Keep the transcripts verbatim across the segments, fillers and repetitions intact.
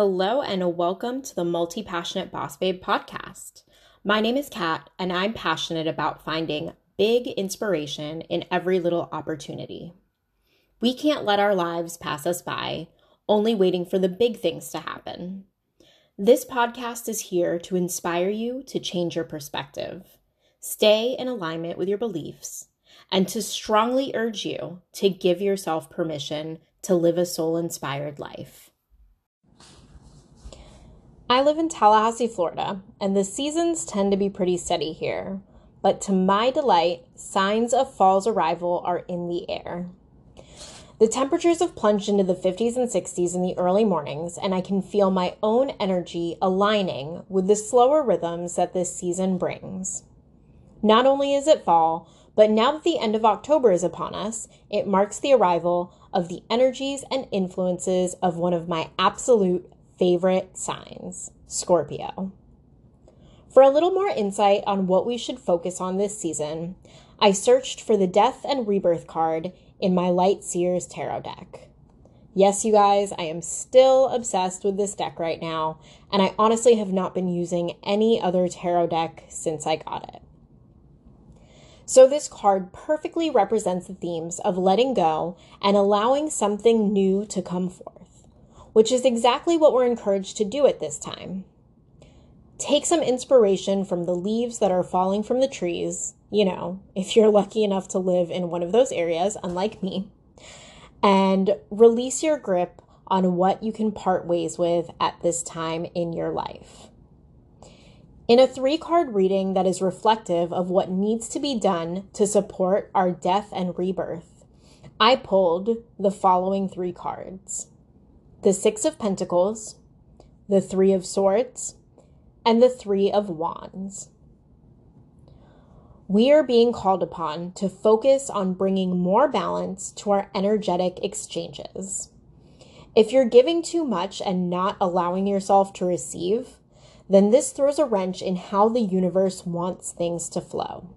Hello and welcome to the Multi-Passionate Boss Babe podcast. My name is Kat and I'm passionate about finding big inspiration in every little opportunity. We can't let our lives pass us by, only waiting for the big things to happen. This podcast is here to inspire you to change your perspective, stay in alignment with your beliefs, and to strongly urge you to give yourself permission to live a soul-inspired life. I live in Tallahassee, Florida, and the seasons tend to be pretty steady here. But to my delight, signs of fall's arrival are in the air. The temperatures have plunged into the fifties and sixties in the early mornings, and I can feel my own energy aligning with the slower rhythms that this season brings. Not only is it fall, but now that the end of October is upon us, it marks the arrival of the energies and influences of one of my absolute favorite signs, Scorpio. For a little more insight on what we should focus on this season, I searched for the Death and Rebirth card in my Lightseer's tarot deck. Yes, you guys, I am still obsessed with this deck right now, and I honestly have not been using any other tarot deck since I got it. So this card perfectly represents the themes of letting go and allowing something new to come forth, which is exactly what we're encouraged to do at this time. Take some inspiration from the leaves that are falling from the trees, you know, if you're lucky enough to live in one of those areas, unlike me, and release your grip on what you can part ways with at this time in your life. In a three-card reading that is reflective of what needs to be done to support our death and rebirth, I pulled the following three cards: the Six of Pentacles, the Three of Swords, and the Three of Wands. We are being called upon to focus on bringing more balance to our energetic exchanges. If you're giving too much and not allowing yourself to receive, then this throws a wrench in how the universe wants things to flow.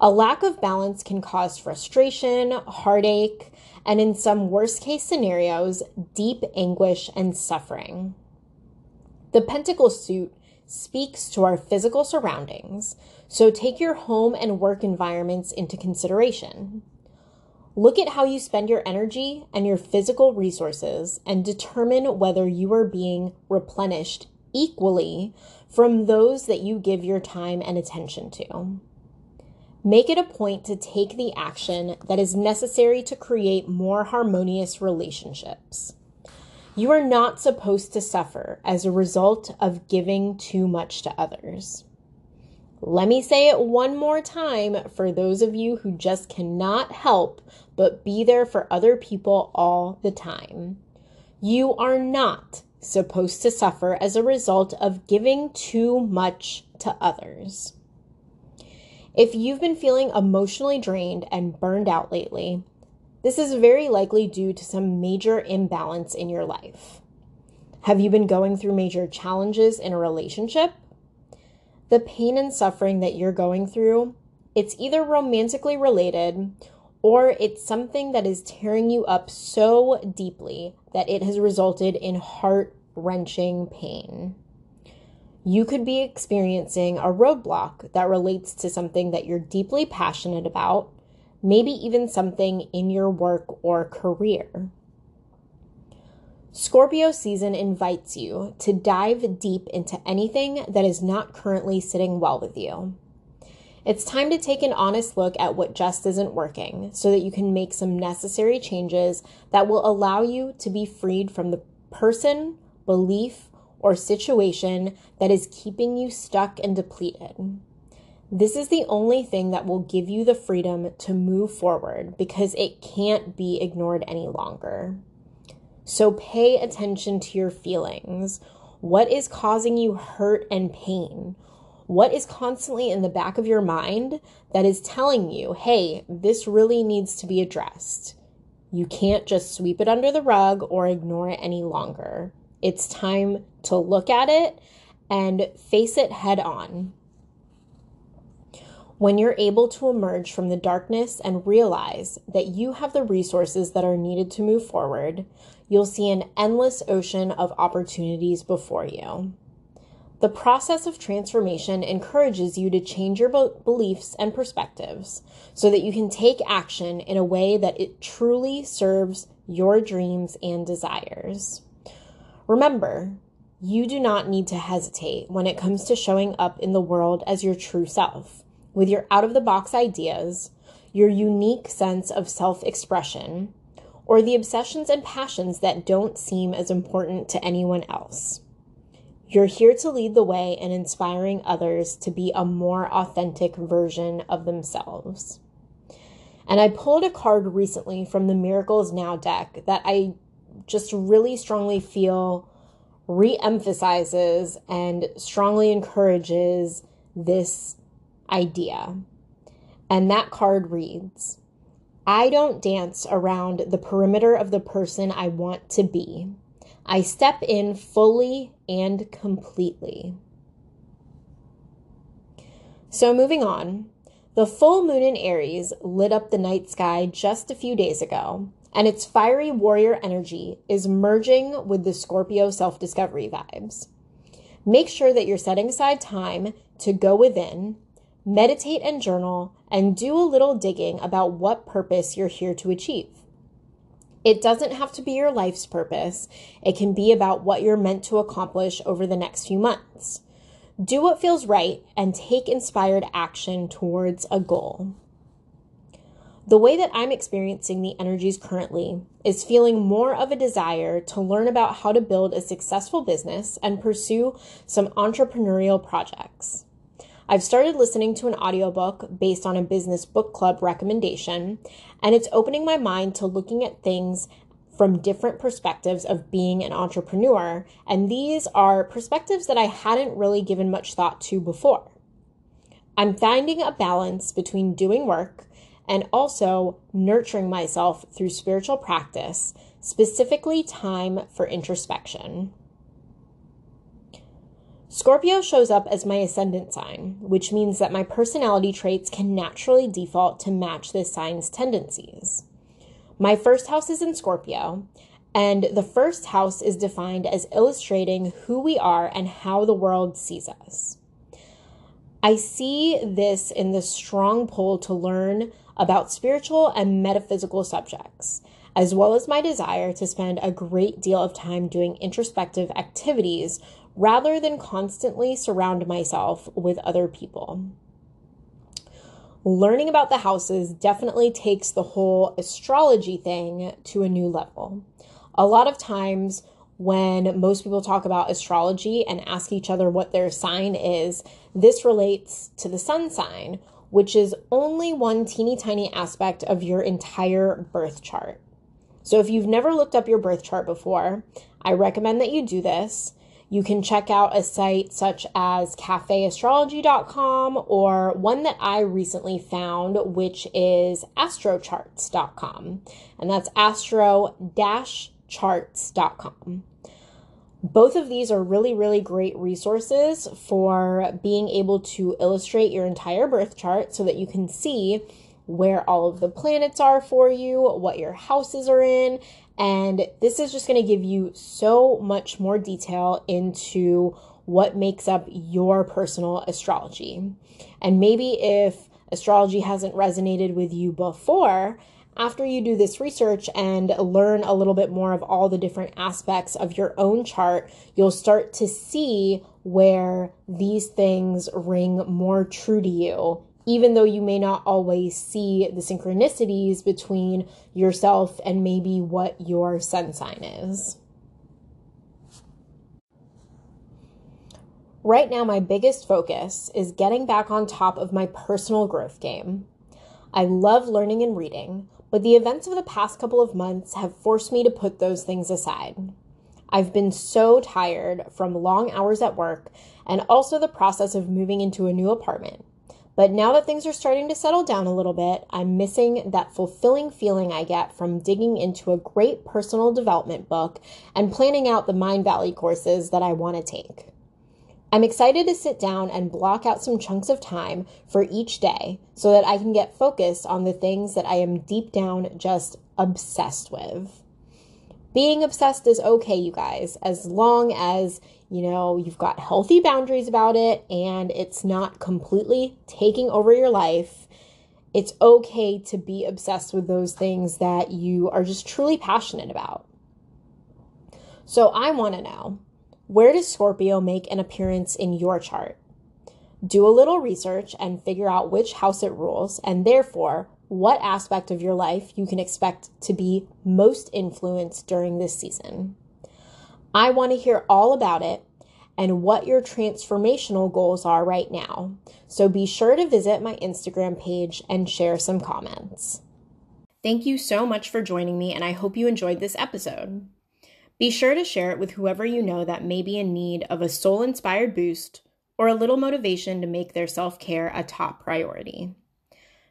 A lack of balance can cause frustration, heartache, and in some worst-case scenarios, deep anguish and suffering. The Pentacle suit speaks to our physical surroundings, so take your home and work environments into consideration. Look at how you spend your energy and your physical resources and determine whether you are being replenished equally from those that you give your time and attention to. Make it a point to take the action that is necessary to create more harmonious relationships. You are not supposed to suffer as a result of giving too much to others. Let me say it one more time for those of you who just cannot help but be there for other people all the time. You are not supposed to suffer as a result of giving too much to others. If you've been feeling emotionally drained and burned out lately, this is very likely due to some major imbalance in your life. Have you been going through major challenges in a relationship? The pain and suffering that you're going through, it's either romantically related or it's something that is tearing you up so deeply that it has resulted in heart-wrenching pain. You could be experiencing a roadblock that relates to something that you're deeply passionate about, maybe even something in your work or career. Scorpio season invites you to dive deep into anything that is not currently sitting well with you. It's time to take an honest look at what just isn't working so that you can make some necessary changes that will allow you to be freed from the person, belief, or situation that is keeping you stuck and depleted. This is the only thing that will give you the freedom to move forward because it can't be ignored any longer. So pay attention to your feelings. What is causing you hurt and pain? What is constantly in the back of your mind that is telling you, hey, this really needs to be addressed? You can't just sweep it under the rug or ignore it any longer. It's time to look at it and face it head on. When you're able to emerge from the darkness and realize that you have the resources that are needed to move forward, you'll see an endless ocean of opportunities before you. The process of transformation encourages you to change your be- beliefs and perspectives so that you can take action in a way that it truly serves your dreams and desires. Remember, you do not need to hesitate when it comes to showing up in the world as your true self, with your out-of-the-box ideas, your unique sense of self-expression, or the obsessions and passions that don't seem as important to anyone else. You're here to lead the way and inspiring others to be a more authentic version of themselves. And I pulled a card recently from the Miracles Now deck that I just really strongly feel re-emphasizes and strongly encourages this idea. And that card reads, "I don't dance around the perimeter of the person I want to be. I step in fully and completely." So moving on, the full moon in Aries lit up the night sky just a few days ago, and its fiery warrior energy is merging with the Scorpio self-discovery vibes. Make sure that you're setting aside time to go within, meditate and journal, and do a little digging about what purpose you're here to achieve. It doesn't have to be your life's purpose. It can be about what you're meant to accomplish over the next few months. Do what feels right and take inspired action towards a goal. The way that I'm experiencing the energies currently is feeling more of a desire to learn about how to build a successful business and pursue some entrepreneurial projects. I've started listening to an audiobook based on a business book club recommendation, and it's opening my mind to looking at things from different perspectives of being an entrepreneur, and these are perspectives that I hadn't really given much thought to before. I'm finding a balance between doing work and also nurturing myself through spiritual practice, specifically time for introspection. Scorpio shows up as my ascendant sign, which means that my personality traits can naturally default to match this sign's tendencies. My first house is in Scorpio, and the first house is defined as illustrating who we are and how the world sees us. I see this in the strong pull to learn about spiritual and metaphysical subjects, as well as my desire to spend a great deal of time doing introspective activities rather than constantly surround myself with other people. Learning about the houses definitely takes the whole astrology thing to a new level. A lot of times when most people talk about astrology and ask each other what their sign is, this relates to the sun sign, which is only one teeny tiny aspect of your entire birth chart. So if you've never looked up your birth chart before, I recommend that you do this. You can check out a site such as Cafe Astrology dot com or one that I recently found, which is Astro Charts dot com. And that's Astro Charts dot com. Both of these are really, really great resources for being able to illustrate your entire birth chart so that you can see where all of the planets are for you, what your houses are in, and this is just going to give you so much more detail into what makes up your personal astrology. And maybe if astrology hasn't resonated with you before, after you do this research and learn a little bit more of all the different aspects of your own chart, you'll start to see where these things ring more true to you, even though you may not always see the synchronicities between yourself and maybe what your sun sign is. Right now, my biggest focus is getting back on top of my personal growth game. I love learning and reading, but the events of the past couple of months have forced me to put those things aside. I've been so tired from long hours at work and also the process of moving into a new apartment. But now that things are starting to settle down a little bit, I'm missing that fulfilling feeling I get from digging into a great personal development book and planning out the Mindvalley courses that I want to take. I'm excited to sit down and block out some chunks of time for each day so that I can get focused on the things that I am deep down just obsessed with. Being obsessed is okay, you guys, as long as, you know, you've got healthy boundaries about it and it's not completely taking over your life. It's okay to be obsessed with those things that you are just truly passionate about. So I want to know, where does Scorpio make an appearance in your chart? Do a little research and figure out which house it rules, and therefore what aspect of your life you can expect to be most influenced during this season. I want to hear all about it and what your transformational goals are right now. So be sure to visit my Instagram page and share some comments. Thank you so much for joining me, and I hope you enjoyed this episode. Be sure to share it with whoever you know that may be in need of a soul-inspired boost or a little motivation to make their self-care a top priority.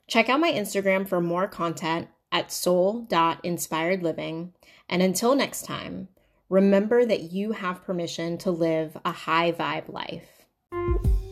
Check out my Instagram for more content at soul dot inspired living. And until next time, remember that you have permission to live a high vibe life.